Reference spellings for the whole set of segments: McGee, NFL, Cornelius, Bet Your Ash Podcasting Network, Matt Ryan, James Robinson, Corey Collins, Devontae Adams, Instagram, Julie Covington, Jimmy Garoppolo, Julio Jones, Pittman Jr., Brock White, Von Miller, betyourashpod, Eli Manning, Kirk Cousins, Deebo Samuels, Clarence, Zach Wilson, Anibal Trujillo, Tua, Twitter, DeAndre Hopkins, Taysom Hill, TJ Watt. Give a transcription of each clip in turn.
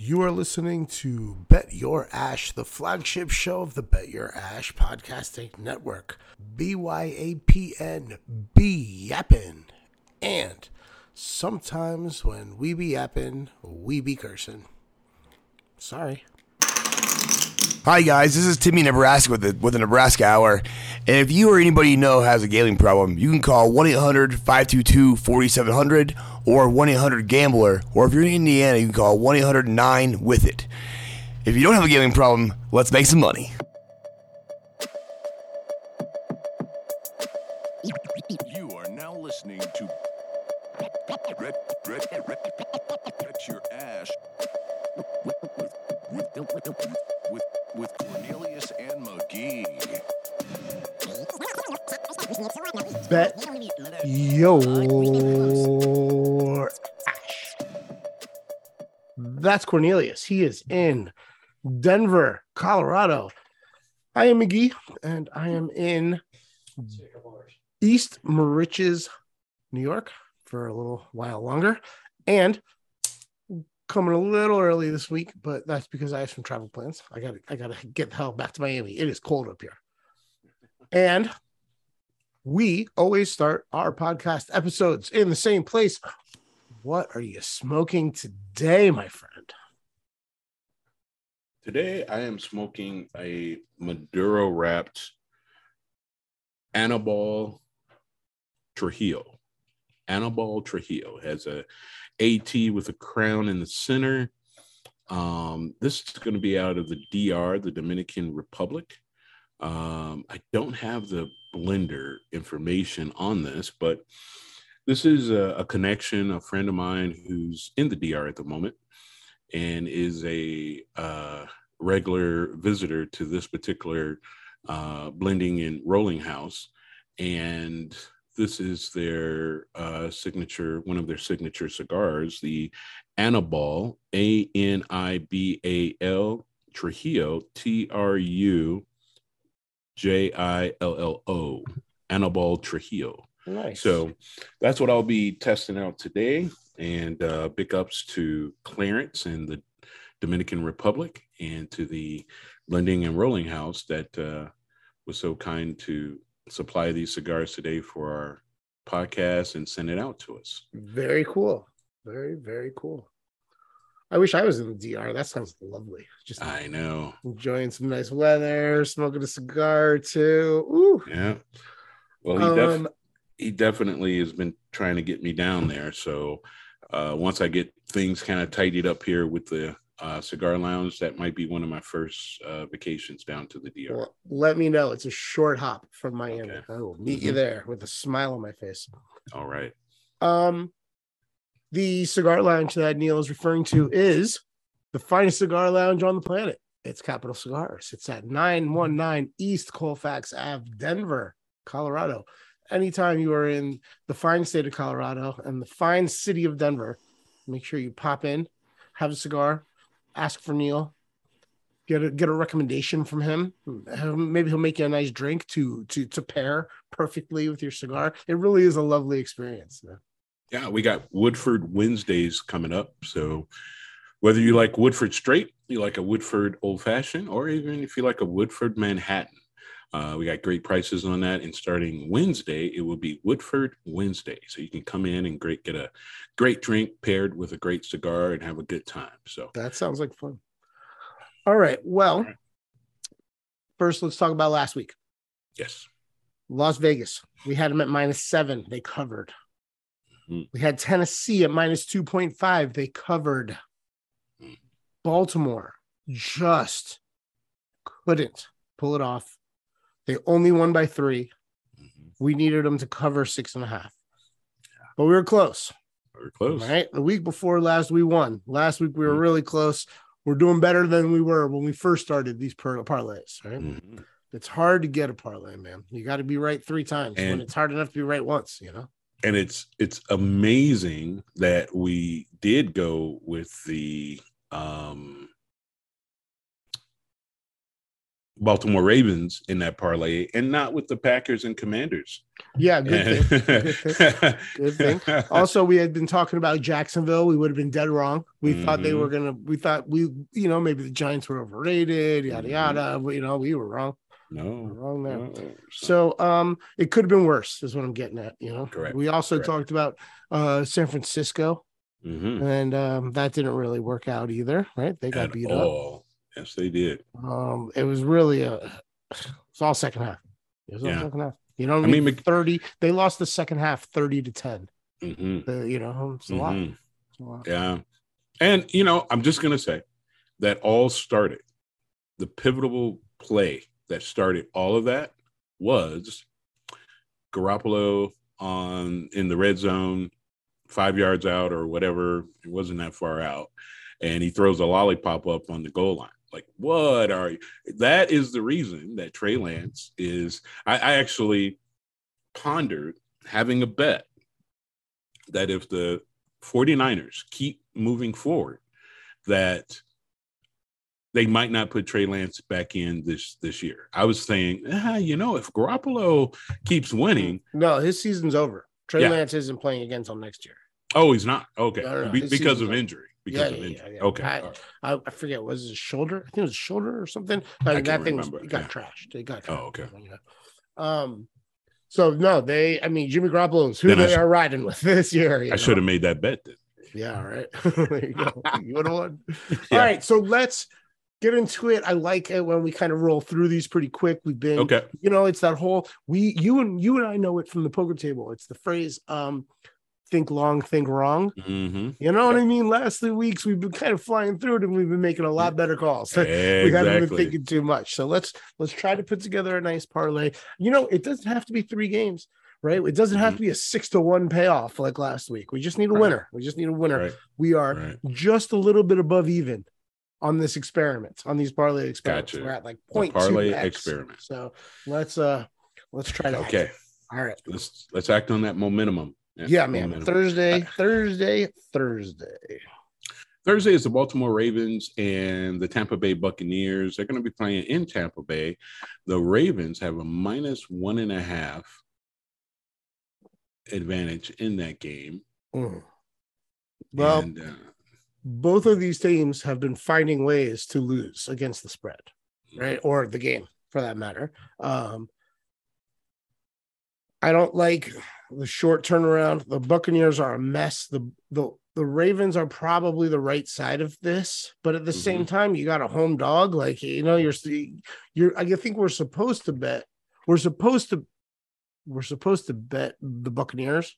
You are listening to Bet Your Ash, the flagship show of the Bet Your Ash Podcasting Network, BYAPN, be yappin', and sometimes when we be yappin', we be cursing. Sorry. Hi guys, this is Timmy Nebraska with the Nebraska Hour, and if you or anybody you know has a gambling problem, you can call 1-800-522-4700 or 1-800-GAMBLER, or if you're in Indiana, you can call 1-800-9-WITH-IT. If you don't have a gambling problem, let's make some money. You are now listening to Bet Your Ash with Cornelius and McGee. Bet Your Ash. That's Cornelius. He is in Denver, Colorado. I am McGee, and I am in East Moriches, New York, for a little while longer, and coming a little early this week, but that's because I have some travel plans. I gotta get the hell back to Miami. It is cold up here. And we always start our podcast episodes in the same place. What are you smoking today, my friend? Today I am smoking a Maduro wrapped Anibal Trujillo. Anibal Trujillo has a AT with a crown in the center. This is going to be out of the DR, the Dominican Republic. I don't have the blender information on this, but this is a connection, a friend of mine who's in the DR at the moment and is a regular visitor to this particular blending and rolling house. And this is their signature, one of their signature cigars, the Anibal, Anibal Trujillo, Trujillo, Anibal Trujillo. Nice. So that's what I'll be testing out today. And big ups to Clarence and the Dominican Republic and to the blending and rolling house that was so kind to supply these cigars today for our podcast and send it out to us. Very cool. Very, very cool. I wish I was in the DR. That sounds lovely. Just I know. Enjoying some nice weather, smoking a cigar too. Ooh. Yeah. Well, he definitely has been trying to get me down there. So once I get things kind of tidied up here with the cigar lounge, that might be one of my first vacations down to the DR. Well, let me know. It's a short hop from Miami. Okay. I will meet you there with a smile on my face. All right. The cigar lounge that Neil is referring to is the finest cigar lounge on the planet. It's Capital Cigars. It's at 919 East Colfax Ave, Denver, Colorado. Anytime you are in the fine state of Colorado and the fine city of Denver, make sure you pop in, have a cigar, ask for Neil, get a recommendation from him. Maybe he'll make you a nice drink to pair perfectly with your cigar. It really is a lovely experience. Yeah, we got Woodford Wednesdays coming up. So whether you like Woodford straight, you like a Woodford old fashioned, or even if you like a Woodford Manhattan, we got great prices on that. And starting Wednesday, it will be Woodford Wednesday. So you can come in and get a great drink paired with a great cigar and have a good time. So that sounds like fun. All right. Well, first, let's talk about last week. Yes. Las Vegas. We had them at -7. They covered. Mm-hmm. We had Tennessee at -2.5. They covered. Mm-hmm. Baltimore just couldn't pull it off. They only won by 3. We needed them to cover 6.5. But we were close. We were close. All right. The week before last, we won. Last week, we were really close. We're doing better than we were when we first started these parlays. Right? Mm-hmm. It's hard to get a parlay, man. You got to be right 3 times when it's hard enough to be right once, you know? And it's amazing that we did go with the Baltimore Ravens in that parlay and not with the Packers and Commanders. Yeah, good thing. Also, we had been talking about Jacksonville. We would have been dead wrong. We thought they were gonna. We thought maybe the Giants were overrated. Yada yada. We, we were wrong. No, wrong there. So it could have been worse, is what I'm getting at. Correct. We also talked about San Francisco, and that didn't really work out either. Right? They got beat up. Yes, they did. It was really it's all second half. It was all second half. You know what I mean? 30. They lost the second half 30-10. Mm-hmm. It's a lot. It's a lot. Yeah. And, I'm just going to say that all started. The pivotal play that started all of that was Garoppolo in the red zone, 5 yards out or whatever. It wasn't that far out. And he throws a lollipop up on the goal line. Like, what are you? That is the reason that Trey Lance is. I actually pondered having a bet that if the 49ers keep moving forward, that they might not put Trey Lance back in this year. I was saying, if Garoppolo keeps winning. No, his season's over. Trey Lance isn't playing again until next year. Oh, he's not? Okay. No, because of injury. Okay. I forget. Was it his shoulder? I think it was his shoulder or something. It got trashed. It got trashed. Oh, okay. So no, Jimmy Garoppolo is who they are riding with this year. I should have made that bet then. Yeah, all right. There you go. You would have won. All right. So let's get into it. I like it when we kind of roll through these pretty quick. We've been it's that whole you and I know it from the poker table. It's the phrase think long, think wrong. Mm-hmm. You know what I mean? Last 3 weeks, we've been kind of flying through it and we've been making a lot better calls. Exactly. We haven't been thinking too much. So let's try to put together a nice parlay. It doesn't have to be three games, right? It doesn't have to be a 6-1 payoff like last week. We just need a winner. We just need a winner. Right. We are just a little bit above even on this experiment, on these parlay experiments. Gotcha. We're at like 0.2x. Parlay experiment. So let's try to. Okay. All right. Let's act on that momentum. Yeah, man. Thursday. Thursday is the Baltimore Ravens and the Tampa Bay Buccaneers. They're going to be playing in Tampa Bay. The Ravens have a -1.5 advantage in that game. Mm. Well, and, both of these teams have been finding ways to lose against the spread, right? Or the game, for that matter. I don't like the short turnaround. The Buccaneers are a mess. The Ravens are probably the right side of this, but at the same time, you got a home dog. Like, I think we're supposed to bet the Buccaneers.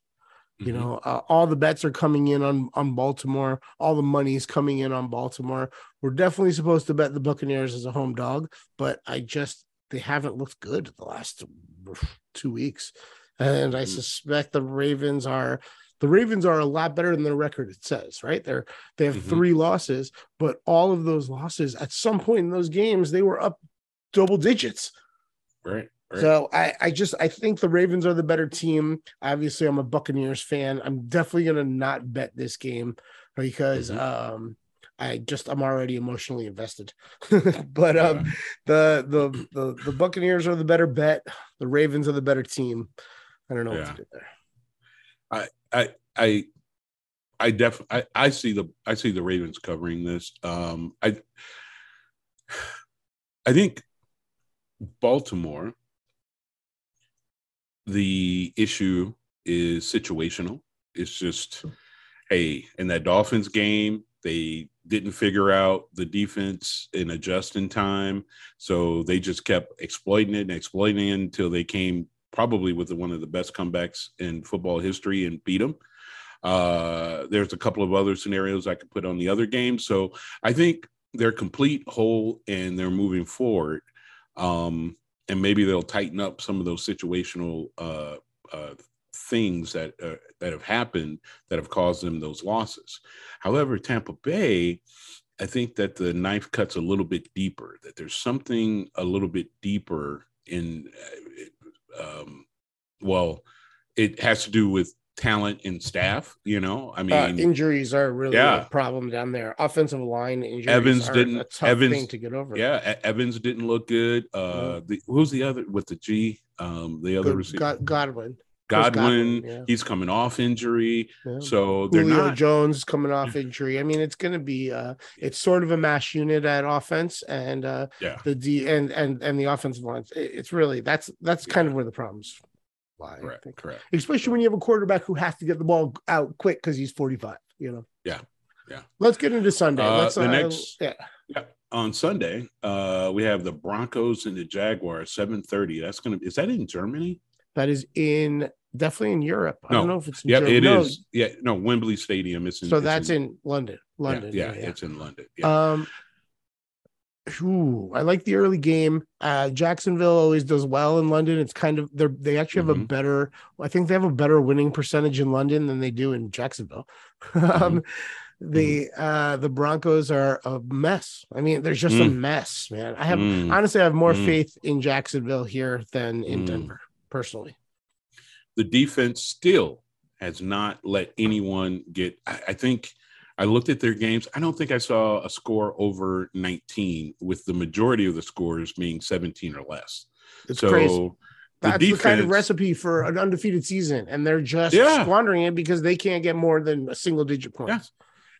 All the bets are coming in on Baltimore. All the money's coming in on Baltimore. We're definitely supposed to bet the Buccaneers as a home dog, but they haven't looked good the last 2 weeks. And I suspect the Ravens are a lot better than their record, it says, right? They have 3 losses, but all of those losses, at some point in those games, they were up double digits. Right. So I think the Ravens are the better team. Obviously, I'm a Buccaneers fan. I'm definitely going to not bet this game because I'm already emotionally invested, but the Buccaneers are the better bet. The Ravens are the better team. I don't know what to do there. I see the Ravens covering this. I think Baltimore. The issue is situational. It's just, hey, in that Dolphins game, they didn't figure out the defense and adjust in time. So they just kept exploiting it until they came probably with one of the best comebacks in football history and beat them. There's a couple of other scenarios I could put on the other game. So I think they're complete, whole, and they're moving forward. And maybe they'll tighten up some of those situational things that have happened that have caused them those losses. However, Tampa Bay, I think that the knife cuts a little bit deeper, that there's something a little bit deeper in, it has to do with talent and staff, you know. I mean, injuries are really a problem down there. Offensive line injuries. Evans, a tough thing to get over. Yeah, Evans didn't look good. Who's the other with the G? The other receiver, Godwin. Yeah. He's coming off injury, so they're Julio Jones coming off injury. I mean, it's going to be it's sort of a mash unit at offense, and the D and the offensive lines. It's really that's kind of where the problems. Correct. Especially when you have a quarterback who has to get the ball out quick because he's 45. You know. Yeah. Yeah. Let's get into Sunday. On Sunday, we have the Broncos and the Jaguars 7:30. Is that in Germany? That is definitely in Europe. I don't know if it's in Germany. It is. Yeah. No, Wembley Stadium. That's in London. London. Yeah. It's in London. Yeah. I like the early game. Jacksonville always does well in London. It's kind of they actually have a better. I think they have a better winning percentage in London than they do in Jacksonville. The Broncos are a mess. I mean, there's just a mess, man. I have more faith in Jacksonville here than in Denver, personally. The defense still has not let anyone get. I think. I looked at their games. I don't think I saw a score over 19, with the majority of the scores being 17 or less. It's crazy. That's the kind of recipe for an undefeated season, and they're just squandering it because they can't get more than a single-digit points.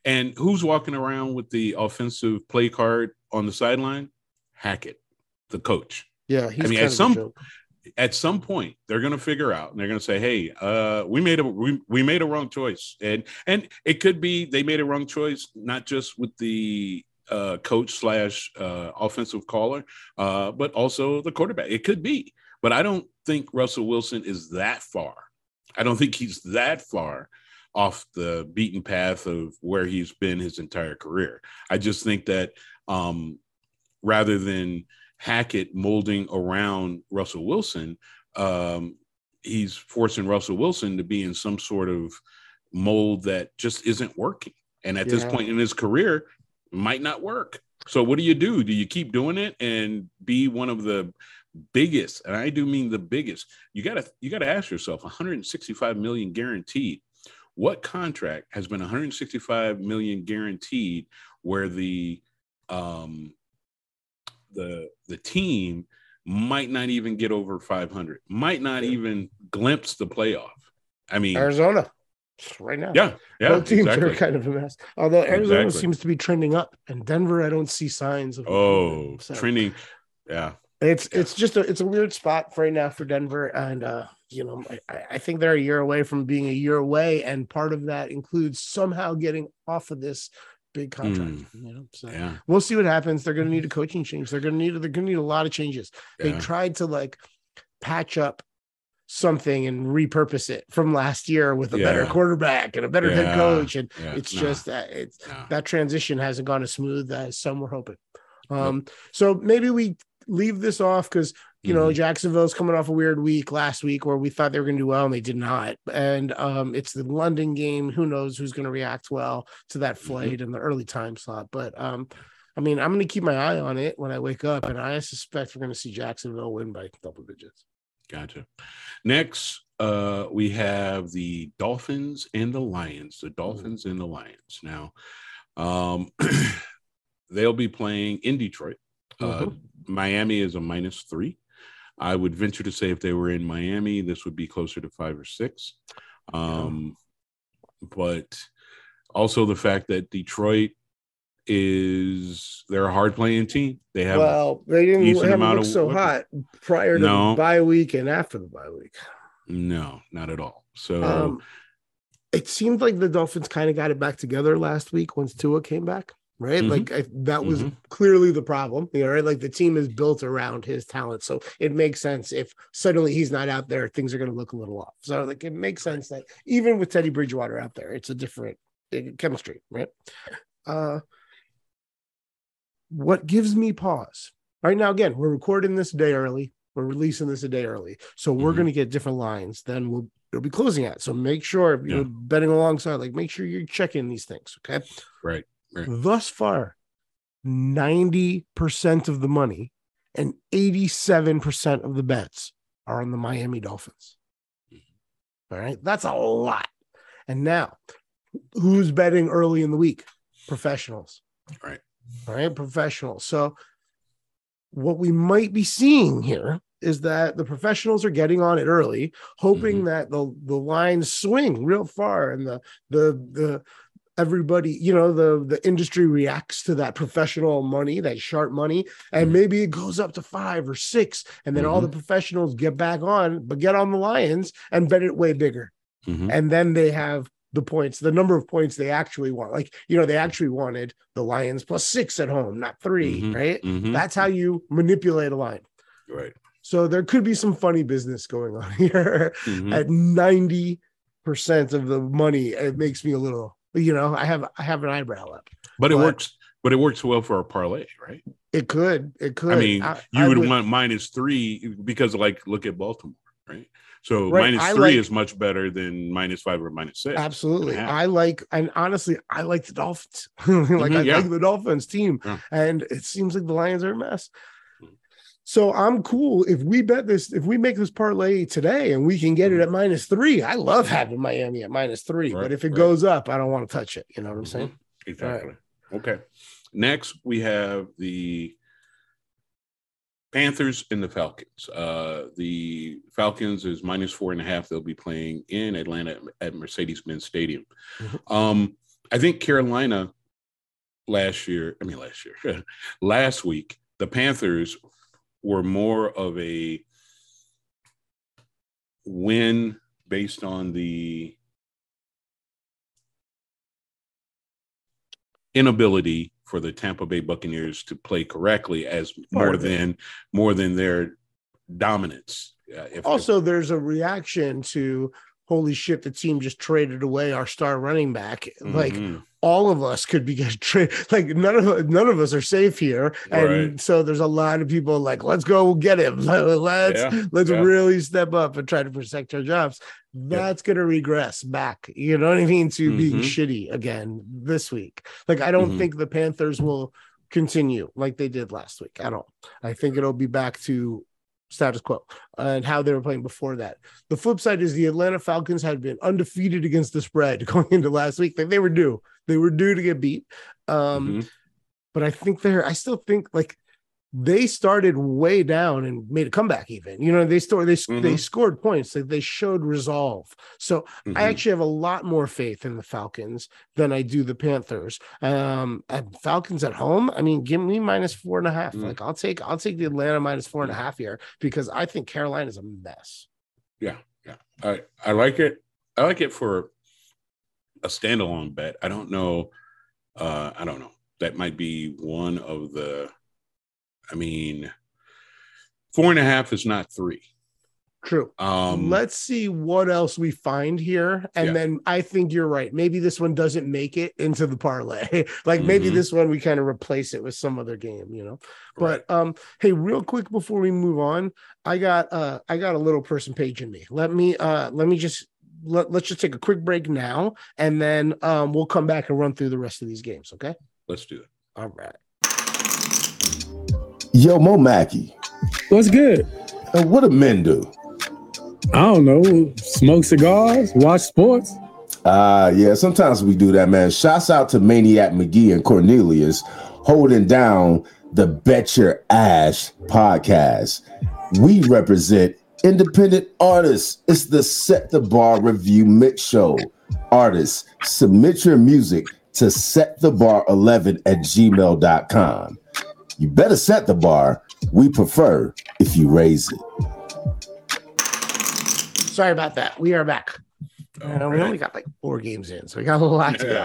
Yeah. And who's walking around with the offensive play card on the sideline? Hackett, the coach. Yeah, he's at some point, they're going to figure out, and they're going to say, "Hey, we made a wrong choice," and it could be they made a wrong choice, not just with the coach / offensive caller, but also the quarterback. It could be, but I don't think Russell Wilson is that far. I don't think he's that far off the beaten path of where he's been his entire career. I just think that rather than Hackett molding around Russell Wilson, he's forcing Russell Wilson to be in some sort of mold that just isn't working. And at this point in his career, might not work. So what do you do? Do you keep doing it and be one of the biggest? And I do mean the biggest. You gotta ask yourself, 165 million guaranteed. What contract has been 165 million guaranteed where the team might not even get over 500, might not even glimpse the playoff? I mean, Arizona right now. Yeah. Both teams are kind of a mess. Although Arizona seems to be trending up, and Denver, I don't see signs of trending. Yeah. It's just it's a weird spot right now for Denver. And, you know, I think they're a year away. And part of that includes somehow getting off of this big contract, you know. So we'll see what happens. They're going to need a coaching change. They're going to need a lot of changes. They tried to patch up something and repurpose it from last year with a better quarterback and a better head coach, and that transition hasn't gone as smooth as some were hoping. So maybe we leave this off because you know Jacksonville's coming off a weird week last week where we thought they were going to do well and they did not, and it's the London game. Who knows who's going to react well to that flight in the early time slot? But I mean, I'm going to keep my eye on it when I wake up, and I suspect we're going to see Jacksonville win by double digits. Gotcha. Next, we have the Dolphins and the Lions. Now, they'll be playing in Detroit. Miami is a -3. I would venture to say if they were in Miami, this would be closer to 5 or 6. But also the fact that Detroit they're a hard playing team. They didn't look so hot prior to the bye week and after the bye week. No, not at all. So it seemed like the Dolphins kind of got it back together last week once Tua came back. Right. That was clearly the problem. You know, right? Like the team is built around his talent. So it makes sense if suddenly he's not out there, things are going to look a little off. So like, it makes sense that even with Teddy Bridgewater out there, it's a different chemistry. Right. What gives me pause right now, again, we're recording this a day early. We're releasing this a day early. So we're going to get different lines than it'll be closing at. So make sure if you're betting alongside, make sure you're checking these things. Okay. Right. Right. Thus far, 90% of the money and 87% of the bets are on the Miami Dolphins. All right. That's a lot. And now, who's betting early in the week? Professionals. All right, professionals. So what we might be seeing here is that the professionals are getting on it early, hoping that the lines swing real far and the everybody, you know, the industry reacts to that professional money, that sharp money, and maybe it goes up to 5 or 6, and then all the professionals get back on, but get on the Lions and bet it way bigger. And then they have the points, the number of points they actually want. Like, you know, they actually wanted the Lions plus 6 at home, not 3, right? That's how you manipulate a line. Right. So there could be some funny business going on here. At 90% of the money, it makes me a little, you know, I have an eyebrow up. But it works. But it works well for a parlay, right? It could. I mean, I would want -3 because, like, look at Baltimore, right? So -3 is much better than -5 or -6. Absolutely. I honestly like the Dolphins. Like the Dolphins team. Yeah. And it seems like the Lions are a mess. So I'm cool if we bet this, if we make this parlay today and we can get it at -3. I love having Miami at -3, but if it goes up, I don't want to touch it. You know what I'm saying? Exactly. Right. Okay. Next, we have the Panthers and the Falcons. The Falcons is -4.5. They'll be playing in Atlanta at Mercedes-Benz Stadium. I think Carolina last week, the Panthers were more of a win based on the inability for the Tampa Bay Buccaneers to play correctly as more than their dominance. There's a reaction to, holy shit, the team just traded away our star running back. Like all of us could be traded. Like none of us are safe here. And so there's a lot of people like, let's go get him. Let's really step up and try to protect our jobs. That's going to regress back. You know what I mean? To being shitty again this week. Like, I don't think the Panthers will continue like they did last week at all. I think it'll be back to status quo and how they were playing before that. The flip side is the Atlanta Falcons had been undefeated against the spread going into last week. Like, they were due to get beat. But I still think they started way down and made a comeback even, you know, they scored points. Like, they showed resolve. So I actually have a lot more faith in the Falcons than I do the Panthers. Falcons at home, I mean, give me -4.5. Like, I'll take the Atlanta -4.5 here because I think Carolina's a mess. Yeah. Yeah. I like it. I like it for a standalone bet. I don't know. That might be one of the, 4.5 is not 3. True. Let's see what else we find here. And then I think you're right. Maybe this one doesn't make it into the parlay. Like, maybe this one, we kind of replace it with some other game, you know, but hey, real quick before we move on, I got a little person paging me. Let's just take a quick break now. And then we'll come back and run through the rest of these games. Okay. Let's do it. All right. Yo, Mo Mackey. What's good? And what do men do? I don't know. Smoke cigars, watch sports. Yeah, sometimes we do that, man. Shouts out to Maniac McGee and Cornelius holding down the Bet Your Ash podcast. We represent independent artists. It's the Set the Bar Review Mix Show. Artists, submit your music to setthebar11@gmail.com. You better set the bar. We prefer if you raise it. Sorry about that. We are back. We only got like 4 games in, so we got a lot to go.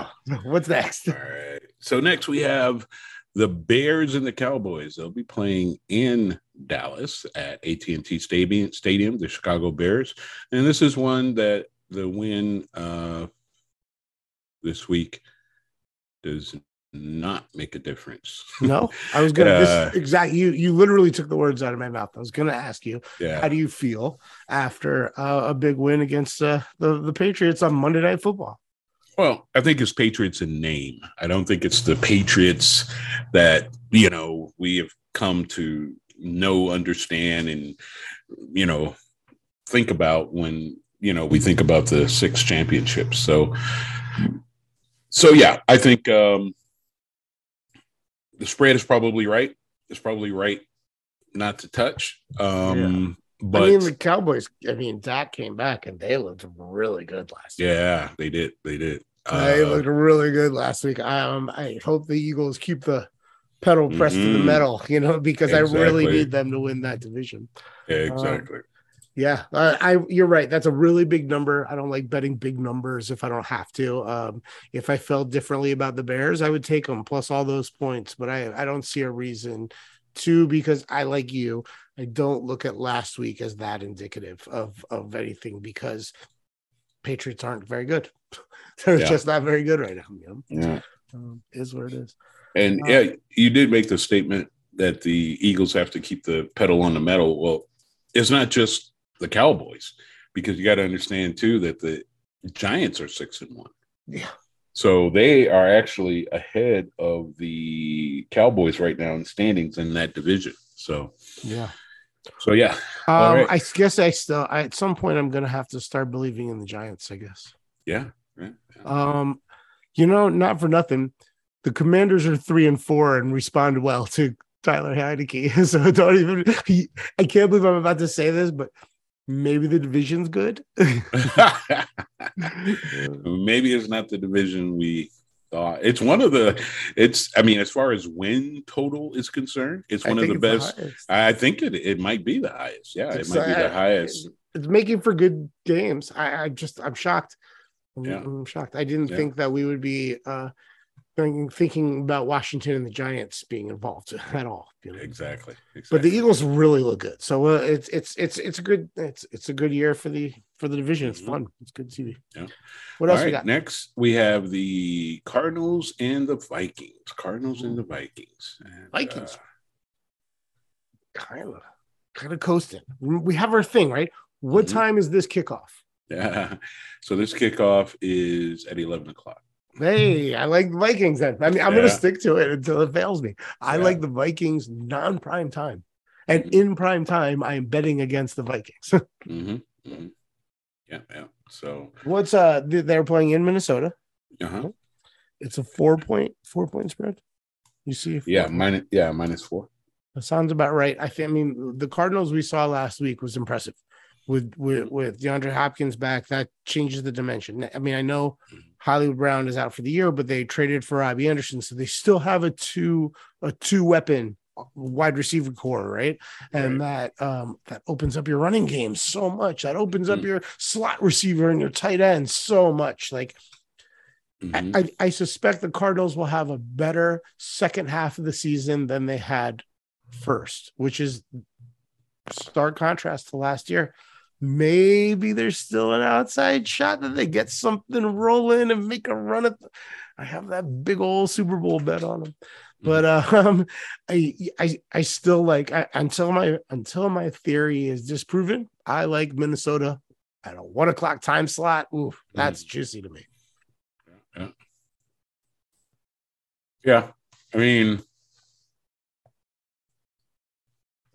What's next? All right. So next we have the Bears and the Cowboys. They'll be playing in Dallas at AT&T Stadium, the Chicago Bears. And this is one that the win this week does not make a difference. No, I was gonna you literally took the words out of my mouth. I was gonna ask you, how do you feel after a big win against the Patriots on Monday Night Football? Well, I think it's Patriots in name. I don't think it's the Patriots that, you know, we have come to know, understand, and, you know, think about when you know, we think about the 6 championships. So yeah, I think the spread is probably right. It's probably right not to touch. But I mean, the Cowboys, I mean, Dak came back and they looked really good last week. Yeah, they did. They did. They looked really good last week. I hope the Eagles keep the pedal pressed to the metal, you know, because exactly. I really need them to win that division. Yeah, exactly. You're right. That's a really big number. I don't like betting big numbers if I don't have to. If I felt differently about the Bears, I would take them plus all those points. But I don't see a reason to, because I, like you, I don't look at last week as that indicative of anything, because Patriots aren't very good. They're just not very good right now. You know? Is what it is. And you did make the statement that the Eagles have to keep the pedal on the metal. Well, it's not just the Cowboys, because you got to understand too that the Giants are 6-1. Yeah. So they are actually ahead of the Cowboys right now in standings in that division. So right. I guess at some point I'm going to have to start believing in the Giants, I guess. Yeah. You know, not for nothing, the Commanders are 3-4 and respond well to Tyler Heinicke. So I can't believe I'm about to say this, but maybe the division's good. Maybe it's not the division we thought. It's one of the, as far as win total is concerned, it's one of the best. The I think it might be the highest. Yeah, it might be the highest. It's making for good games. I'm shocked. I'm shocked. I didn't think that we would be thinking about Washington and the Giants being involved at all. You know? Exactly. But the Eagles really look good. So it's a good year for the division. It's fun. It's good to see. Yeah. What else we got? Next, we have the Cardinals and the Vikings. Vikings. Kind of coasting. We have our thing, right? What time is this kickoff? Yeah. So this kickoff is at 11 o'clock. Hey, I like the Vikings then. I mean, I'm going to stick to it until it fails me. I like the Vikings non-prime time. And in prime time, I am betting against the Vikings. Yeah. So what's they're playing in Minnesota. It's a 4-point spread. You see? Minus 4. That sounds about right. I mean, the Cardinals we saw last week was impressive. With DeAndre Hopkins back, that changes the dimension. I mean, I know Hollywood Brown is out for the year, but they traded for Robbie Anderson, so they still have a two weapon wide receiver core, right? And that opens up your running game so much. That opens up your slot receiver and your tight end so much. Like, I suspect the Cardinals will have a better second half of the season than they had first, which is stark contrast to last year. Maybe there's still an outside shot that they get something rolling and make a run at. I have that big old Super Bowl bet on them, but I still like until my theory is disproven. I like Minnesota at a 1:00 time slot. Ooh, that's juicy to me. Yeah, I mean,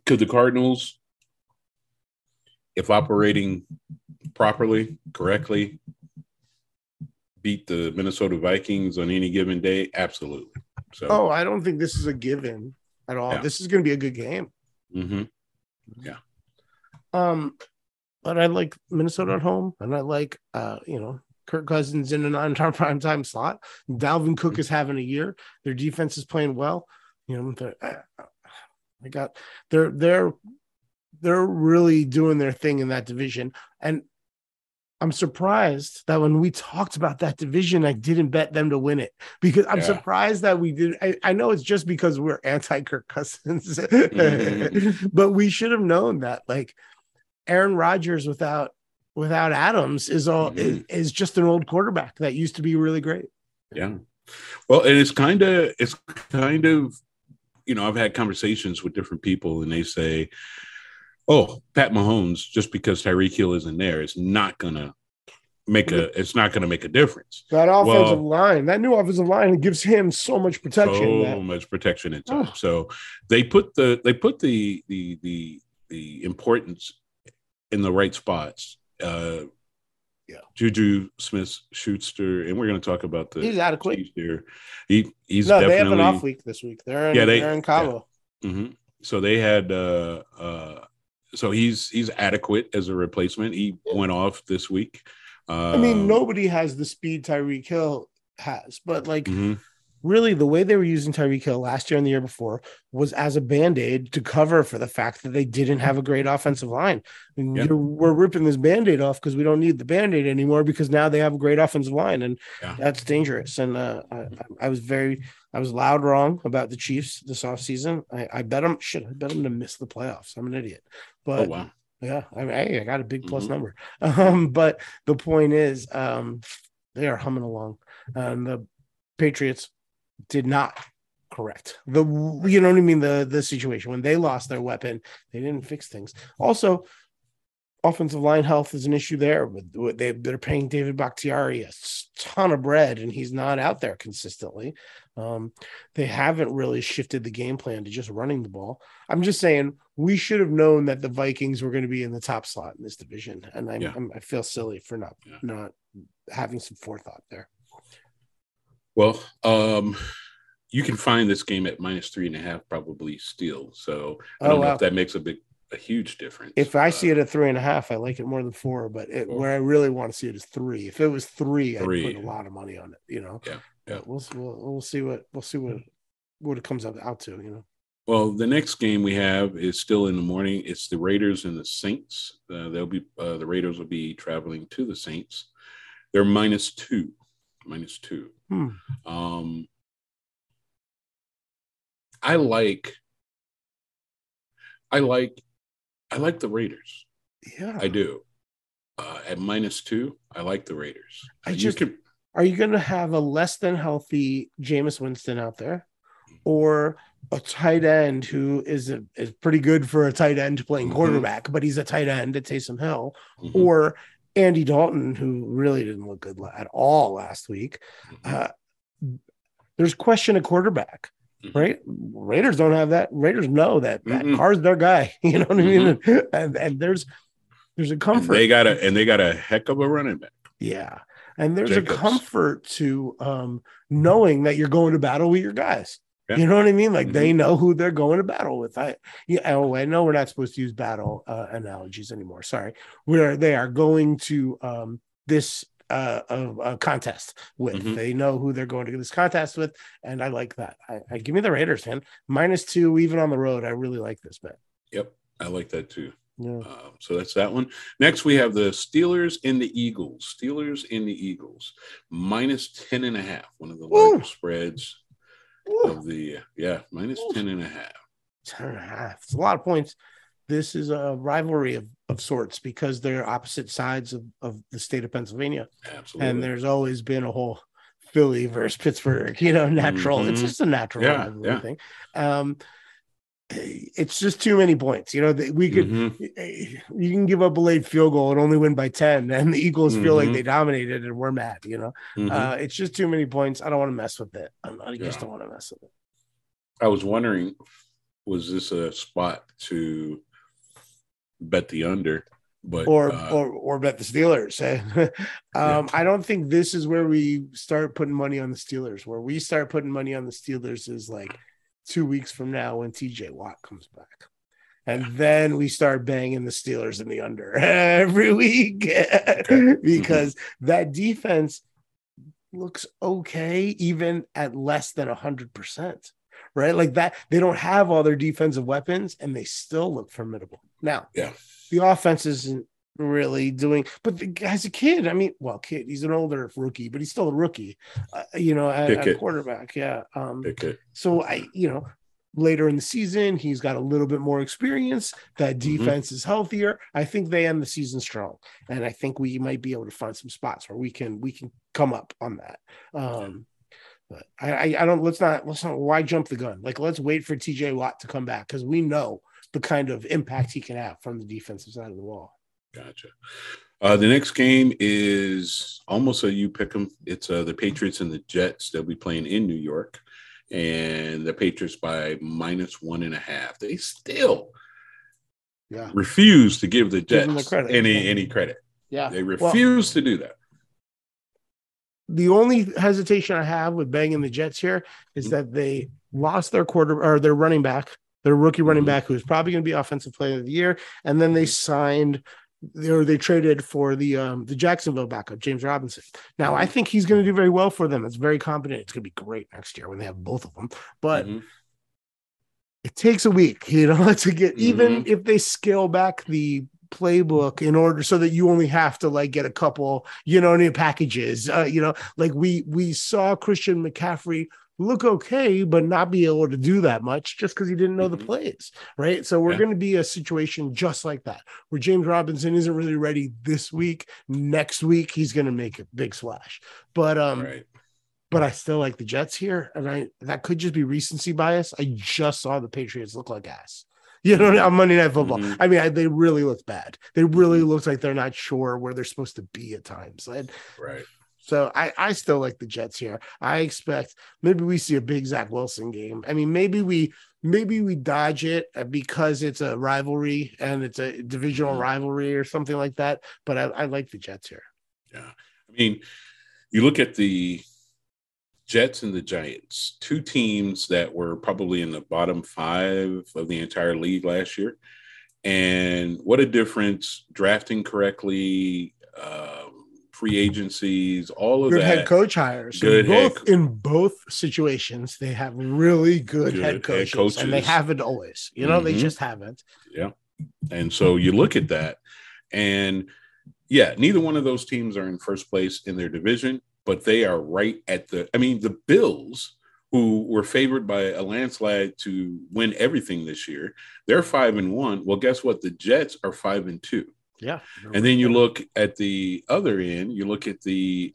could the Cardinals, if operating correctly, beat the Minnesota Vikings on any given day? Absolutely. So, I don't think this is a given at all. Yeah. This is going to be a good game. Yeah. But I like Minnesota at home, and I like, Kirk Cousins in a non-prime time slot. Dalvin Cook is having a year. Their defense is playing well. You know, they're really doing their thing in that division. And I'm surprised that when we talked about that division, I didn't bet them to win it, because I'm surprised that we didn't. I know it's just because we're anti-Kirk Cousins, but we should have known that, like, Aaron Rodgers without Adams is just an old quarterback that used to be really great. Yeah. Well, and it's kind of, you know, I've had conversations with different people and they say, Pat Mahomes, just because Tyreek Hill isn't there, it's not going to make a difference. That offensive line, that new offensive line, it gives him so much protection. So they put the importance in the right spots. Yeah, Juju Smith-Schuster, and we're going to talk about the. He's out of quick. Here. He's no, definitely. They have an off week this week. They're in Cabo. Yeah. Mm-hmm. So they had. So he's adequate as a replacement. He went off this week. I mean, nobody has the speed Tyreek Hill has, but like mm-hmm. really the way they were using Tyreek Hill last year and the year before was as a Band-Aid to cover for the fact that they didn't have a great offensive line. I mean, we're ripping this Band-Aid off because we don't need the Band-Aid anymore because now they have a great offensive line, and that's dangerous. And I was loud wrong about the Chiefs this offseason. I bet them to miss the playoffs. I'm an idiot. But oh, wow. Yeah, I mean, hey, I got a big plus mm-hmm. number. But the point is, they are humming along. The Patriots did not correct the, you know what I mean, the situation when they lost their weapon. They didn't fix things. Also, offensive line health is an issue there. But they're paying David Bakhtiari a ton of bread, and he's not out there consistently. They haven't really shifted the game plan to just running the ball. I'm just saying we should have known that the Vikings were going to be in the top slot in this division, and I feel silly for not having some forethought there. Well, you can find this game at -3.5 probably still. So I don't know if that makes a huge difference. If I see it at 3.5, I like it more than 4, but where I really want to see it is 3. If it was 3, I'd put a lot of money on it, you know. Yeah. Yeah. We'll see what it comes out to, you know. Well, the next game we have is still in the morning. It's the Raiders and the Saints. The Raiders will be traveling to the Saints. They're -2. I like the Raiders. Yeah, I do. At -2, I like the Raiders. Are you going to have a less than healthy Jameis Winston out there, or a tight end who is pretty good for a tight end playing mm-hmm. quarterback, but he's a tight end at Taysom Hill, mm-hmm. or Andy Dalton, who really didn't look good at all last week? Mm-hmm. There's question of quarterback. Right, Raiders don't have that. Raiders know that Matt mm-hmm. Carr's their guy. You know what mm-hmm. I mean? And there's a comfort. They got a heck of a running back. Yeah, and there's Jacobs. A comfort to knowing that you're going to battle with your guys. Yeah. You know what I mean? Like mm-hmm. they know who they're going to battle with. I know we're not supposed to use battle analogies anymore. Sorry, they are going to this. A contest with mm-hmm. they know who they're going to this contest with, and I like that. I give me the Raiders, man. -2 even on the road. I really like this bet. Yep, I like that too. Yeah. So that's that one. Next we have the Steelers and the Eagles. -10.5, one of the largest spreads of the year. Yeah, -10.5. 10.5. It's a lot of points. This is a rivalry of sorts because they're opposite sides of the state of Pennsylvania. Absolutely. And there's always been a whole Philly versus Pittsburgh, you know, natural. Mm-hmm. It's just a natural thing. It's just too many points. You know, we could, mm-hmm. you can give up a late field goal and only win by 10, and the Eagles mm-hmm. feel like they dominated and we're mad, you know. Mm-hmm. It's just too many points. I don't want to mess with it. I just don't want to mess with it. I was wondering, was this a spot to bet the under, but or bet the Steelers? I don't think this is where we start putting money on the Steelers. Where we start putting money on the Steelers is like 2 weeks from now when TJ Watt comes back, and then we start banging the Steelers in the under every week because mm-hmm. that defense looks okay even at less than 100%. Right, like that, they don't have all their defensive weapons, and they still look formidable. Now, the offense isn't really doing. But the guy's a kid. I mean, he's an older rookie, but he's still a rookie. You know, at quarterback, so later in the season, he's got a little bit more experience. That defense mm-hmm. is healthier. I think they end the season strong, and I think we might be able to find some spots where we can come up on that. But I don't, let's not, why jump the gun? Like, let's wait for TJ Watt to come back because we know the kind of impact he can have from the defensive side of the ball. Gotcha. The next game is almost a you pick 'em. It's the Patriots and the Jets. They'll be playing in New York, and the Patriots by -1.5. They still refuse to give the Jets any credit. Yeah. They refuse to do that. The only hesitation I have with banging the Jets here is that they lost their their running back, their rookie running back, who's probably going to be offensive player of the year. And then they signed or they traded for the Jacksonville backup, James Robinson. Now I think he's going to do very well for them. It's very competent. It's going to be great next year when they have both of them, but it takes a week, to get, even if they scale back the playbook in order so that you only have to like get a couple, new packages, we saw Christian McCaffrey look okay, but not be able to do that much just because he didn't know the plays, right? So we're going to be a situation just like that, where James Robinson isn't really ready this week. Next week, he's going to make a big splash. But but I still like the Jets here, and that could just be recency bias. I just saw the Patriots look like ass. On Monday Night Football. I mean, they really looked bad. They really looked like they're not sure where they're supposed to be at times. Right. So I still like the Jets here. I expect maybe we see a big Zach Wilson game. I mean, maybe we dodge it because it's a rivalry and it's a divisional rivalry or something like that. But I like the Jets here. Yeah. I mean, you look at the Jets and the Giants, two teams that were probably in the bottom five of the entire league last year. And what a difference drafting correctly, free agencies, all of good that. Good head coach hires. In both situations, they have really good head coaches. And they haven't always. They just haven't. Yeah. And so you look at that, and neither one of those teams are in first place in their division. But they are right at the Bills, who were favored by a landslide to win everything this year, they're 5-1. Well, guess what? The Jets are 5-2. Yeah. And then you look at the other end, you look at the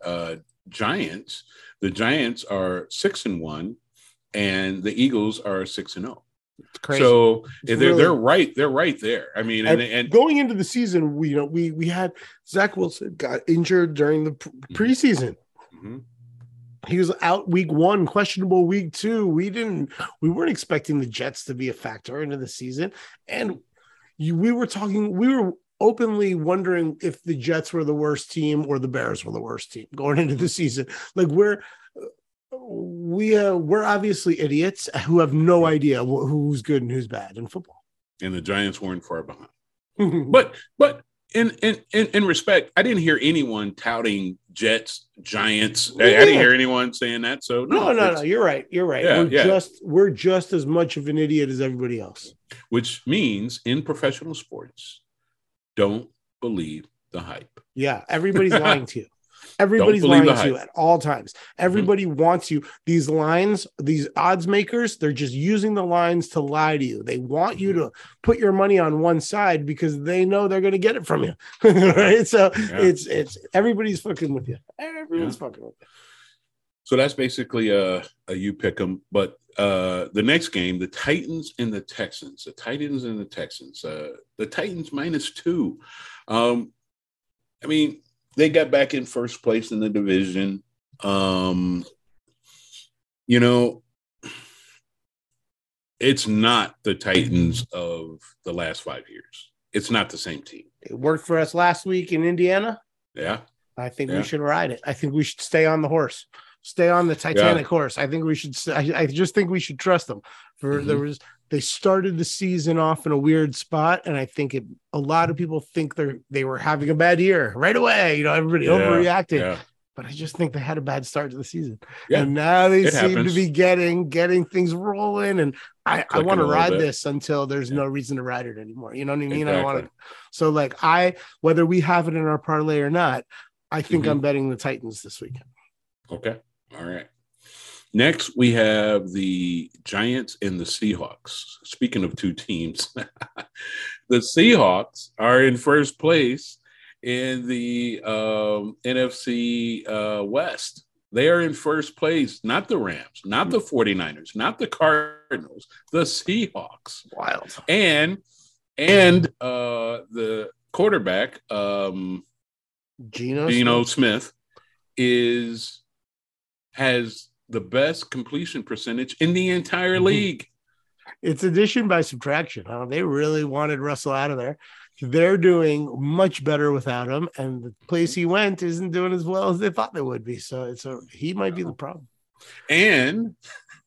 Giants. The Giants are 6-1 and the Eagles are 6-0. It's crazy. So they're right there. I mean, and going into the season, we had Zach Wilson got injured during the preseason. He was out week one, questionable week two. We weren't expecting the Jets to be a factor into the season. And we were openly wondering if the Jets were the worst team or the Bears were the worst team going into the season. Like we're obviously idiots who have no idea who's good and who's bad in football. And the Giants weren't far behind, but In respect, I didn't hear anyone touting Jets, Giants. I didn't hear anyone saying that. So no. You're right. Yeah, we're just as much of an idiot as everybody else. Which means in professional sports, don't believe the hype. Yeah, everybody's lying to you. Everybody's lying to you at all times. Everybody wants you. These lines, these odds makers, they're just using the lines to lie to you. They want you to put your money on one side because they know they're going to get it from you. Right? So it's everybody's fucking with you. Everyone's fucking with you. So that's basically a you pick 'em. But the next game, the Titans and the Texans. The Titans -2. I mean, they got back in first place in the division. It's not the Titans of the last 5 years. It's not the same team. It worked for us last week in Indiana. Yeah. I think we should ride it. I think we should stay on the horse. Stay on the Titanic horse. I think we should. I just think we should trust them. They started the season off in a weird spot, and I think a lot of people think they were having a bad year right away. Everybody overreacted, but I just think they had a bad start to the season, and now they seem to be getting things rolling. And I want to ride this until there's no reason to ride it anymore. You know what I mean? Exactly. I want to. So whether we have it in our parlay or not, I think I'm betting the Titans this weekend. Okay. All right. Next, we have the Giants and the Seahawks. Speaking of two teams, the Seahawks are in first place in the NFC West. They are in first place, not the Rams, not the 49ers, not the Cardinals, the Seahawks. Wild. And the quarterback, Geno Smith, has the best completion percentage in the entire league. It's addition by subtraction. They really wanted Russell out of there. they're doing much better without him, and the place he went isn't doing as well as they thought they would be. So it's a, he might be the problem. And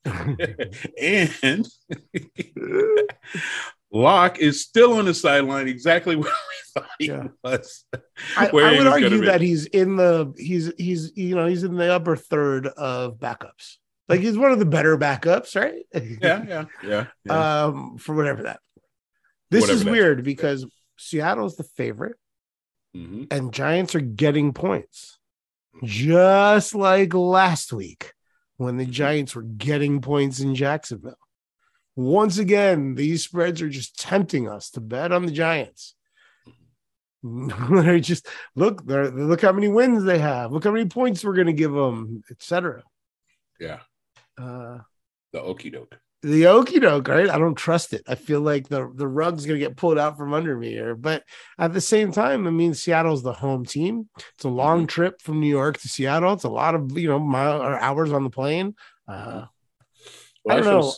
and Locke is still on the sideline, exactly where we thought he was. I would argue that he's in the he's you know, he's in the upper third of backups. Like, he's one of the better backups, right? Yeah. For whatever that. This is weird because Seattle's the favorite, and Giants are getting points, just like last week when the Giants were getting points in Jacksonville. Once again, these spreads are just tempting us to bet on the Giants. They're just look how many wins they have. Look how many points we're going to give them, etc. Yeah. The okie doke, right? I don't trust it. I feel like the rug's going to get pulled out from under me here. But at the same time, I mean, Seattle's the home team. It's a long trip from New York to Seattle. It's a lot of, you know, hours on the plane. I show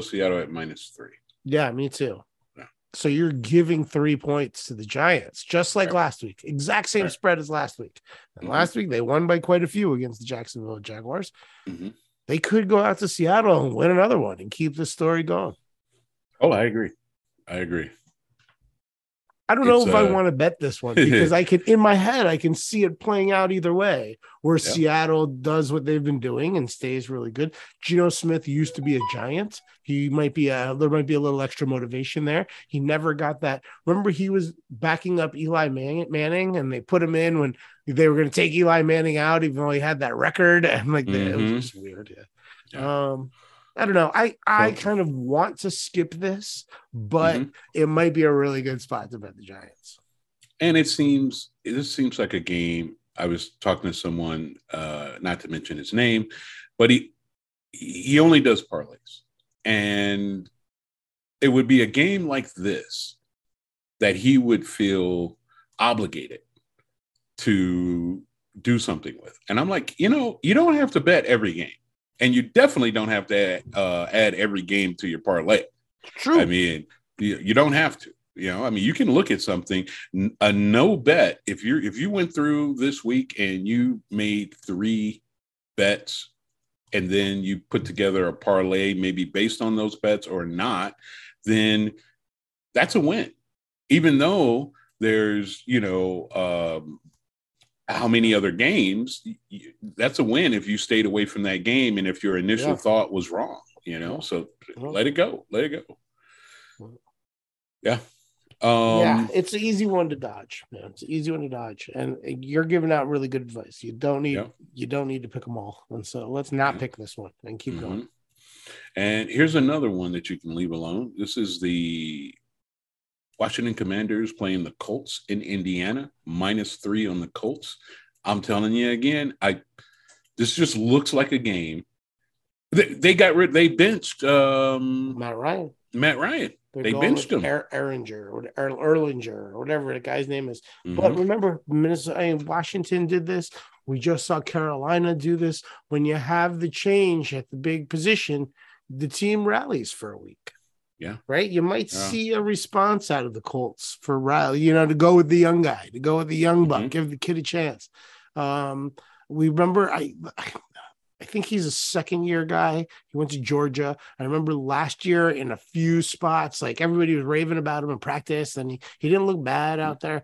Seattle at -3. Yeah, me too. Yeah. So you're giving 3 points to the Giants, just like last week. Exact same spread as last week. And last week, they won by quite a few against the Jacksonville Jaguars. They could go out to Seattle and win another one and keep the story going. Oh, I agree. I don't know if I want to bet this one because in my head, I can see it playing out either way, where Seattle does what they've been doing and stays really good. Geno Smith used to be a Giant. He might be there might be a little extra motivation there. He never got that. Remember, he was backing up Eli Manning and they put him in when they were going to take Eli Manning out, even though he had that record. And like, it was just weird. Yeah. I don't know. I kind of want to skip this, but it might be a really good spot to bet the Giants. And it seems like a game. I was talking to someone, not to mention his name, but he only does parlays. And it would be a game like this that he would feel obligated to do something with. And I'm like, you know, you don't have to bet every game. And you definitely don't have to add every game to your parlay. True. I mean, you don't have to. You know, I mean, you can look at something. A no bet. If you went through this week and you made 3 bets, and then you put together a parlay, maybe based on those bets or not, then that's a win. Even though there's, you know, how many other games, that's a win if you stayed away from that game and if your initial thought was wrong, you know. So let it go. It's an easy one to dodge, man. And you're giving out really good advice. You don't need to pick them all, and so let's not pick this one and keep going. And here's another one that you can leave alone. This is the Washington Commanders playing the Colts in Indiana, -3 on the Colts. I'm telling you again, this just looks like a game. They benched Matt Ryan. They benched him. Erlinger, or whatever the guy's name is. But remember, Washington did this. We just saw Carolina do this. When you have the change at the big position, the team rallies for a week. Yeah. Right. You might see a response out of the Colts for Riley, you know, to go with the young guy, to go with the young buck, give the kid a chance. We remember, I think he's a second-year guy. He went to Georgia. I remember last year in a few spots, like everybody was raving about him in practice, and he didn't look bad out there.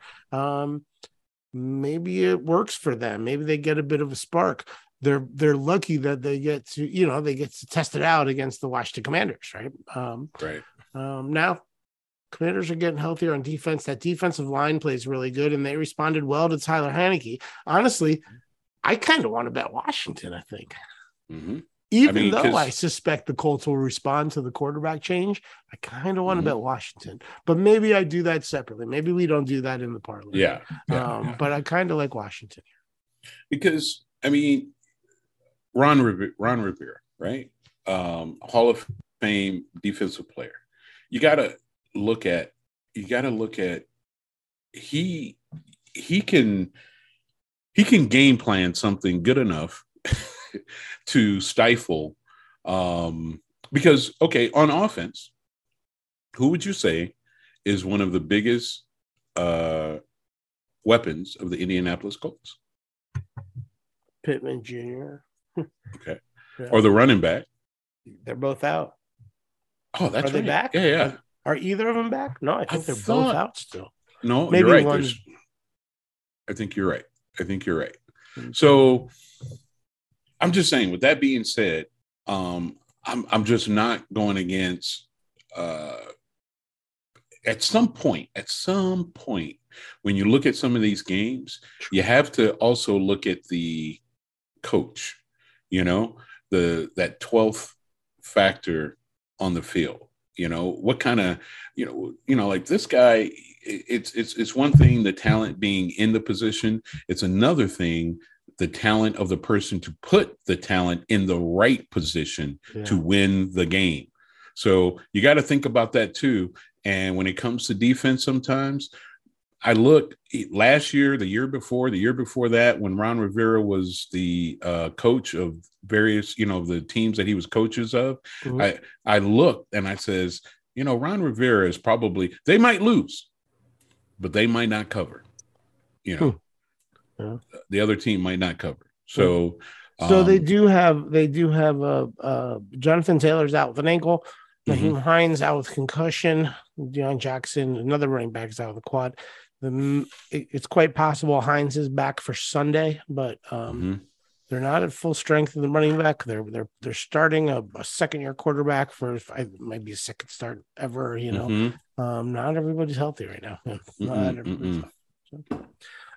Maybe it works for them. Maybe they get a bit of a spark. They're lucky that they get to test it out against the Washington Commanders, right? Now, Commanders are getting healthier on defense. That defensive line plays really good, and they responded well to Tyler Heinicke. Honestly, I kind of want to bet Washington, I think. Even though I suspect the Colts will respond to the quarterback change, I kind of want to bet Washington. But maybe I do that separately. Maybe we don't do that in the parlay. But I kind of like Washington. Because, I mean, Ron Rivera, right? Hall of Fame defensive player. You gotta look at he can game plan something good enough to stifle because on offense, who would you say is one of the biggest weapons of the Indianapolis Colts? Pittman Jr. Okay. Yeah. Or the running back. They're both out. Oh, that's right. Are they back? Yeah, yeah. Are either of them back? No, I think they're both out still. No, maybe you're right. I think you're right. Mm-hmm. So I'm just saying, with that being said, I'm just not going against at some point when you look at some of these games, you have to also look at the coach, you know, that 12th factor on the field. You know, what kind of, you know, like this guy, it's one thing, the talent being in the position. It's another thing, the talent of the person to put the talent in the right position to win the game. So you got to think about that too. And when it comes to defense, sometimes I looked last year, the year before that, when Ron Rivera was the coach of various, you know, the teams that he was coaches of, mm-hmm. I looked and I says, you know, Ron Rivera is probably, they might lose, but they might not cover, you know. Yeah. The other team might not cover. So, they do have Jonathan Taylor's out with an ankle. Mm-hmm. Naheem Hines out with concussion. Deion Jackson, another running back, is out of the quad. It's quite possible Hines is back for Sunday, but mm-hmm. they're not at full strength in the running back. They're starting a second-year quarterback for maybe a second start ever. You know, mm-hmm. Not everybody's healthy right now. Mm-hmm. Not everybody's healthy.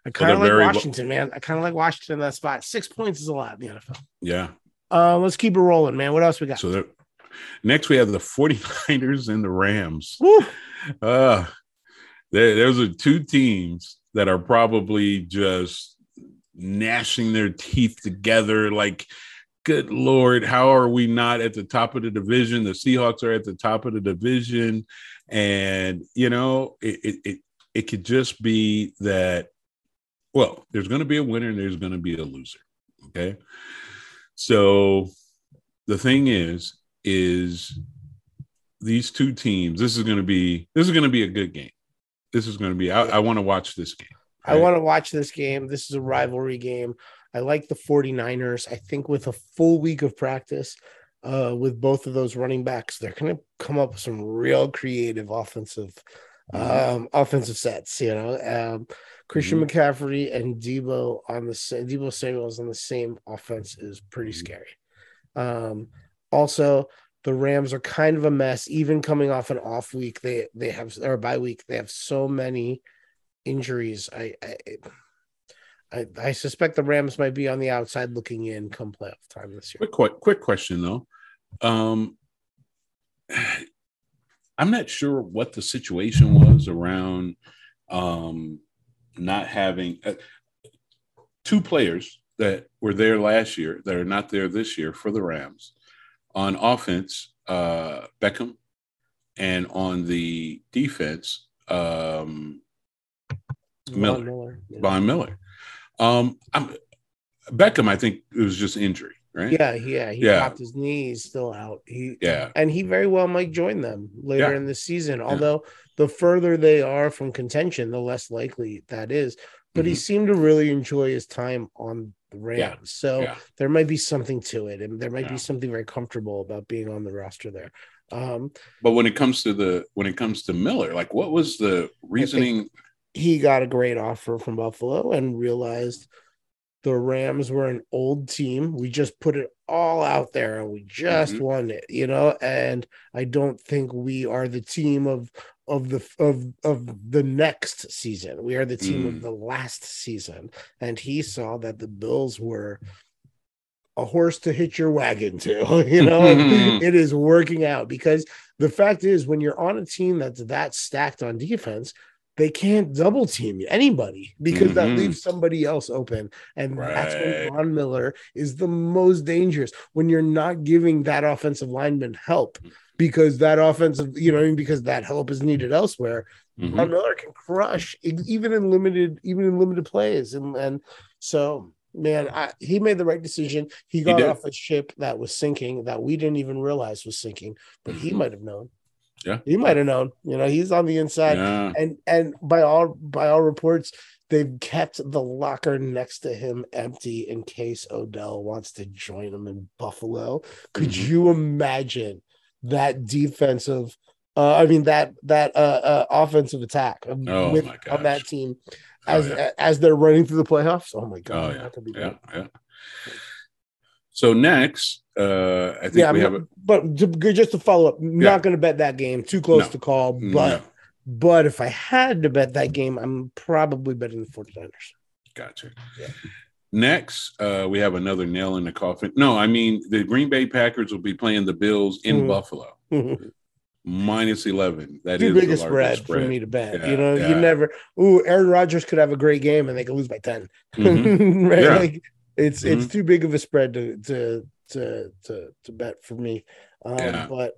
I kind of like Washington, man. I kind of like Washington in that spot. 6 points is a lot in the NFL. Yeah. Let's keep it rolling, man. What else we got? So next we have the 49ers and the Rams. Those are two teams that are probably just gnashing their teeth together like, good Lord, how are we not at the top of the division? The Seahawks are at the top of the division. And, you know, it could just be that, well, there's going to be a winner and there's going to be a loser, okay? So the thing is these two teams, this is going to be a good game. This is going to be, I want to watch this game. Right? I want to watch this game. This is a rivalry game. I like the 49ers. I think with a full week of practice with both of those running backs, they're going to come up with some real creative offensive sets, you know. Christian McCaffrey and Deebo Samuels on the same offense is pretty scary. Also, the Rams are kind of a mess. Even coming off an off week, or a bye week, they have so many injuries. I suspect the Rams might be on the outside looking in come playoff time this year. Quick question though, I'm not sure what the situation was around. Not having two players that were there last year that are not there this year for the Rams on offense, Beckham, and on the defense, Von Miller. Beckham, I think it was just injury, right? Yeah. He popped his knee, he's still out. And he very well might join them later in the season, although. The further they are from contention, the less likely that is. But he seemed to really enjoy his time on the Rams. Yeah. So there might be something to it, and there might be something very comfortable about being on the roster there. But when it comes to Miller, like, what was the reasoning? He got a great offer from Buffalo and realized the Rams were an old team. We just put it all out there and we just won it, you know. And I don't think we are the team of the next season. We are the team of the last season. And he saw that the Bills were a horse to hitch your wagon to, you know. It is working out, because the fact is, when you're on a team that's that stacked on defense, they can't double team anybody, because that leaves somebody else open. And that's when Von Miller is the most dangerous, when you're not giving that offensive lineman help, because that offensive, you know, because that help is needed elsewhere. Von Miller can crush even in limited plays. And so, man, he made the right decision. He got off a ship that was sinking, that we didn't even realize was sinking, but he might've known. Yeah, he might have known. You know, he's on the inside, and by all reports, they've kept the locker next to him empty in case Odell wants to join him in Buffalo. Could you imagine that defensive? I mean that offensive attack on that team as they're running through the playoffs. Oh my god! Oh, yeah. That could be great. So next, just to follow up, not going to bet that game. Too close to call. But if I had to bet that game, I'm probably betting the 49ers. Gotcha. Yeah. Next, we have another nail in the coffin. No, I mean the Green Bay Packers will be playing the Bills in Buffalo. -11. That is the biggest spread for me to bet. Yeah, you know, you never. Ooh, Aaron Rodgers could have a great game and they could lose by 10. Right? Yeah. Like, it's too big of a spread to bet for me. But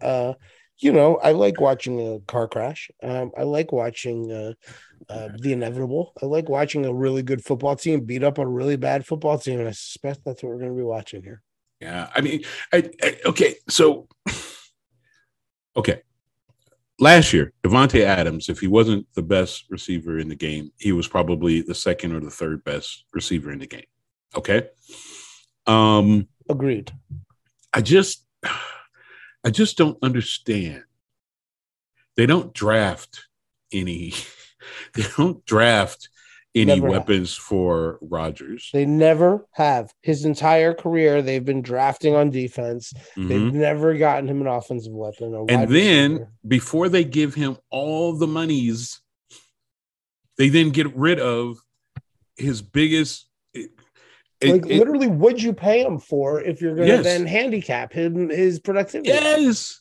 you know, I like watching a car crash. I like watching the inevitable. I like watching a really good football team beat up on a really bad football team, and I suspect that's what we're going to be watching here. Yeah, I mean, okay. Last year, Devontae Adams, if he wasn't the best receiver in the game, he was probably the second or the third best receiver in the game. Okay. Agreed. I just don't understand. They don't draft any. They don't draft any weapons for Rodgers. They never have. His entire career, they've been drafting on defense. They've never gotten him an offensive weapon. And then before they give him all the monies, they then get rid of his biggest. Literally, would you pay him for if you're going to then handicap him, his productivity?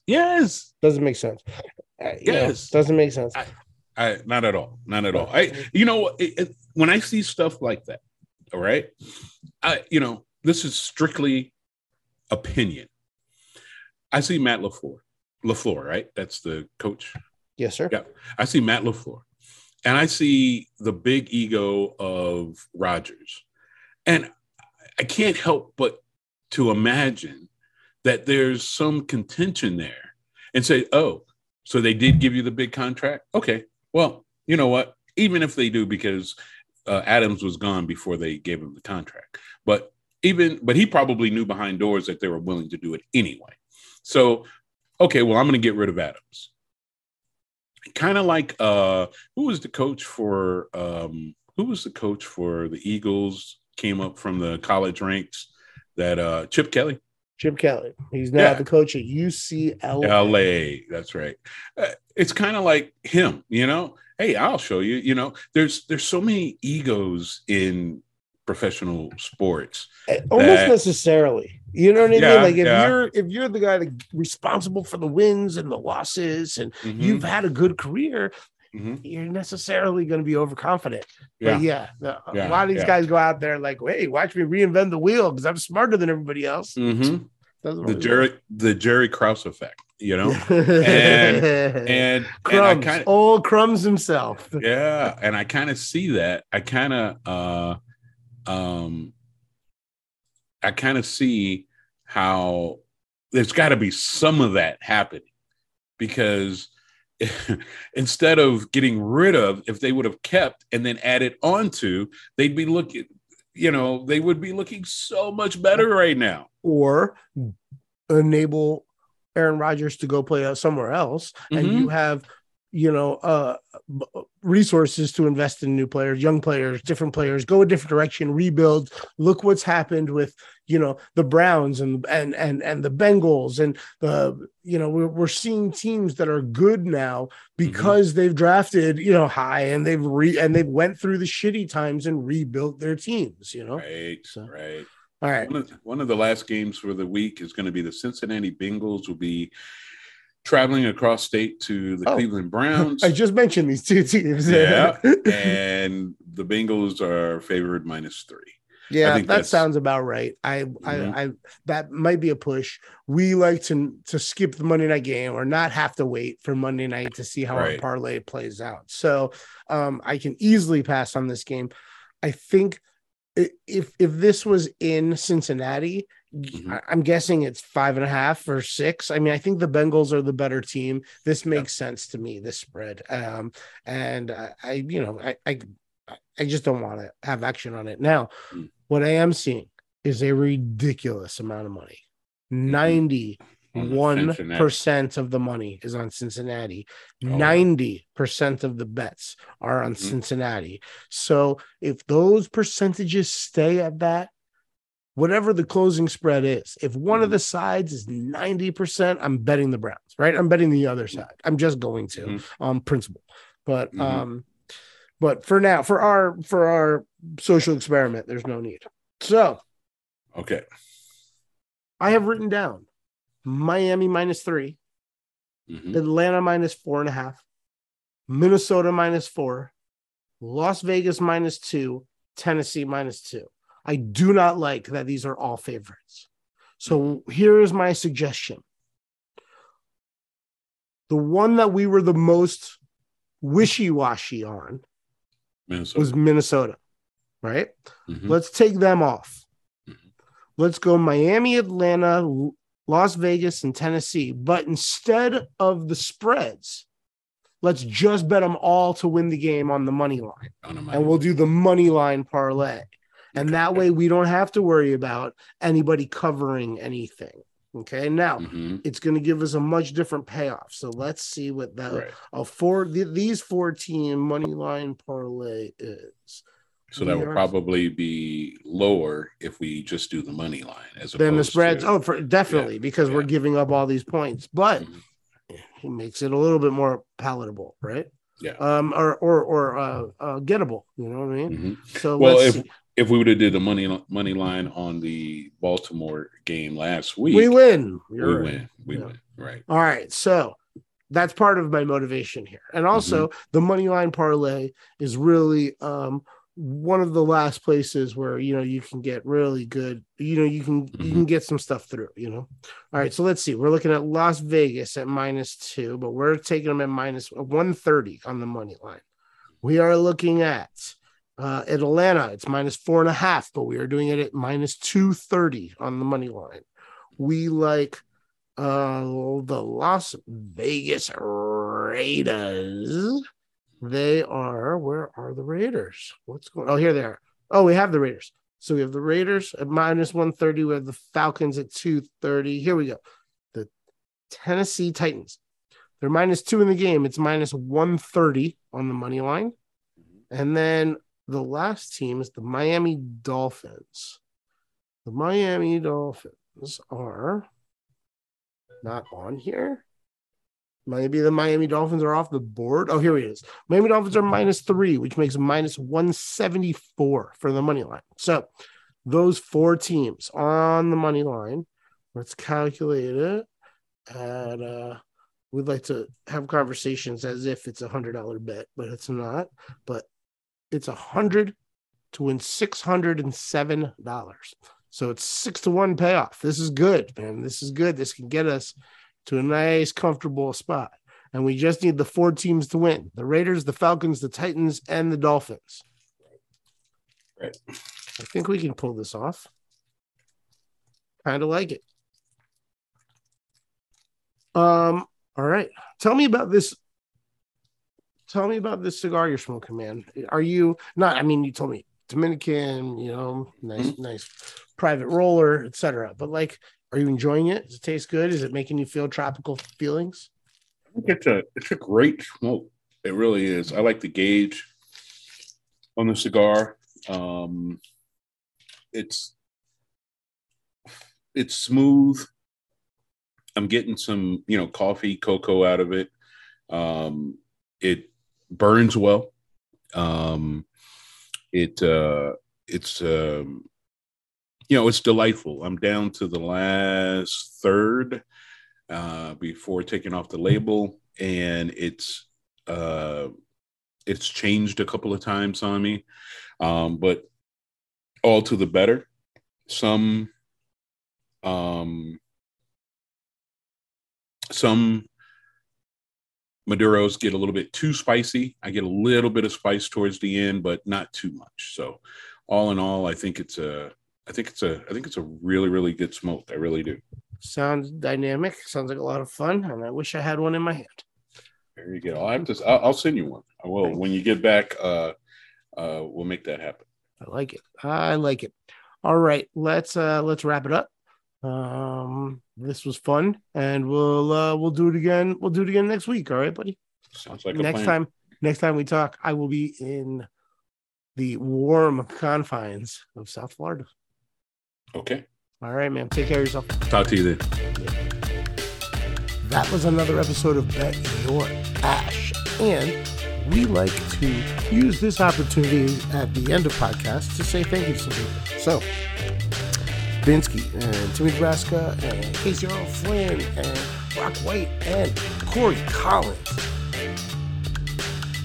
Yes. Doesn't make sense. Doesn't make sense. Not at all. When I see stuff like that, all right, this is strictly opinion. I see Matt LaFleur, right? That's the coach. Yes, sir. Yeah. I see Matt LaFleur, and I see the big ego of Rodgers, and I can't help but to imagine that there's some contention there and say, oh, so they did give you the big contract? Okay, well, you know what? Even if they do, because Adams was gone before they gave him the contract. But he probably knew behind doors that they were willing to do it anyway. So, okay, well, I'm going to get rid of Adams. Kind of like who was the coach for the Eagles? Came up from the college ranks, that Chip Kelly. Chip Kelly. He's now the coach at UCLA. That's right. It's kind of like him, you know. Hey, I'll show you. You know, there's so many egos in professional sports. Almost necessarily. You know what I mean? Like if you're the guy that's responsible for the wins and the losses, and you've had a good career. You're necessarily going to be overconfident. But a lot of these guys go out there like, hey, watch me reinvent the wheel because I'm smarter than everybody else. The Jerry Krause effect, you know? and Crumbs, old Crumbs himself. Yeah, and I kind of see that. I kind of see how there's got to be some of that happening, because instead of getting rid of, if they would have kept and then added on to, they'd be looking, you know, they would be looking so much better right now. Or enable Aaron Rodgers to go play somewhere else, and you have, you know, resources to invest in new players, young players, different players, go a different direction, rebuild. Look what's happened with, you know, the Browns and the Bengals, and the, you know, we're seeing teams that are good now because they've drafted, you know, high, and they've went through the shitty times and rebuilt their teams, you know. Right. All right. One of the last games for the week is going to be the Cincinnati Bengals will be traveling across state to the Cleveland Browns. I just mentioned these two teams. Yeah, and the Bengals are favored -3. Yeah, that sounds about right. I that might be a push. We like to skip the Monday night game or not have to wait for Monday night to see how our parlay plays out. So I can easily pass on this game. I think if this was in Cincinnati, mm-hmm. I'm guessing it's 5.5 or 6. I mean, I think the Bengals are the better team. This makes sense to me, this spread. And I just don't want to have action on it. Now, what I am seeing is a ridiculous amount of money. 91% of the money is on Cincinnati. 90% of the bets are on Cincinnati. So if those percentages stay at that, whatever the closing spread is, if one of the sides is 90%, I'm betting the Browns, right? I'm betting the other side. I'm just going to on principle. But but for now, for our social experiment, there's no need. So okay. I have written down Miami -3, Atlanta -4.5, Minnesota -4, Las Vegas -2, Tennessee -2. I do not like that these are all favorites. So here is my suggestion. The one that we were the most wishy-washy on was Minnesota, right? Let's take them off. Let's go Miami, Atlanta, Las Vegas, and Tennessee. But instead of the spreads, let's just bet them all to win the game on the money line. And we'll do the money line parlay. And that way we don't have to worry about anybody covering anything. Okay, now it's going to give us a much different payoff. So let's see what that these 4-team money line parlay is. So that will probably be lower if we just do the money line as then the spreads. Because we're giving up all these points, but it makes it a little bit more palatable, right? Yeah. Or gettable. You know what I mean? So if we would have did the money line on the Baltimore game last week, we win. We win. Right. All right. So that's part of my motivation here, and also the money line parlay is really one of the last places where you can get really good. You can get some stuff through. All right. So let's see. We're looking at Las Vegas at -2, but we're taking them at -130 on the money line. We are looking at. Atlanta, it's -4.5, but we are doing it at -230 on the money line. We like the Las Vegas Raiders. Where are the Raiders? What's going on? Oh, here they are. Oh, we have the Raiders. So we have the Raiders at -130. We have the Falcons at 230. Here we go. The Tennessee Titans. They're -2 in the game. It's -130 on the money line. And then the last team is the Miami Dolphins. The Miami Dolphins are not on here. Maybe the Miami Dolphins are off the board. Oh, here it is. Miami Dolphins are -3, which makes -174 for the money line. So those 4 teams on the money line. Let's calculate it. And we'd like to have conversations as if it's $100 bet, but it's not. But it's $100 to win $607. So it's 6-1 payoff. This is good, man. This is good. This can get us to a nice, comfortable spot. And we just need the 4 teams to win. The Raiders, the Falcons, the Titans, and the Dolphins. Right. I think we can pull this off. Kind of like it. All right. Tell me about this. Tell me about this cigar you're smoking, man. Are you not? I mean, you told me Dominican, nice private roller, etc. But are you enjoying it? Does it taste good? Is it making you feel tropical feelings? It's a great smoke. It really is. I like the gauge on the cigar. It's smooth. I'm getting some, coffee, cocoa out of it. It burns well. It's delightful. I'm down to the last third before taking off the label, and it's changed a couple of times on me, but all to the better. Some Maduros get a little bit too spicy. I get a little bit of spice towards the end, but not too much. So all in all, I think it's a really, really good smoke. I really do. Sounds dynamic. Sounds like a lot of fun. And I wish I had one in my hand. There you go. I'll send you one. I will. When you get back, we'll make that happen. I like it. All right. Let's wrap it up. This was fun, and we'll do it again. We'll do it again next week. All right, buddy. Sounds like next a plan. Next time we talk, I will be in the warm confines of South Florida. Okay. All right, man. Take care of yourself. Talk to you then. That was another episode of Bet Your Ash. And we like to use this opportunity at the end of podcasts to say thank you to some people. So, Binsky and Timmy Nebraska and Casey Earl Flynn and Brock White and Corey Collins.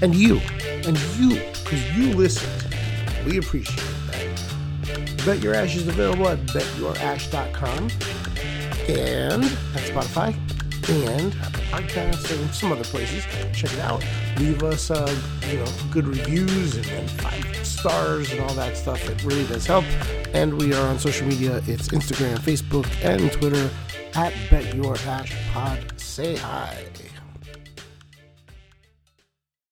And you, because you listened. We appreciate that. Bet Your Ash is available at betyourash.com and at Spotify. And Apple Podcasts and some other places. Check it out. Leave us, good reviews and 5 stars and all that stuff. It really does help. And we are on social media. It's Instagram, Facebook, and Twitter at Bet Your Ash Pod. Say hi.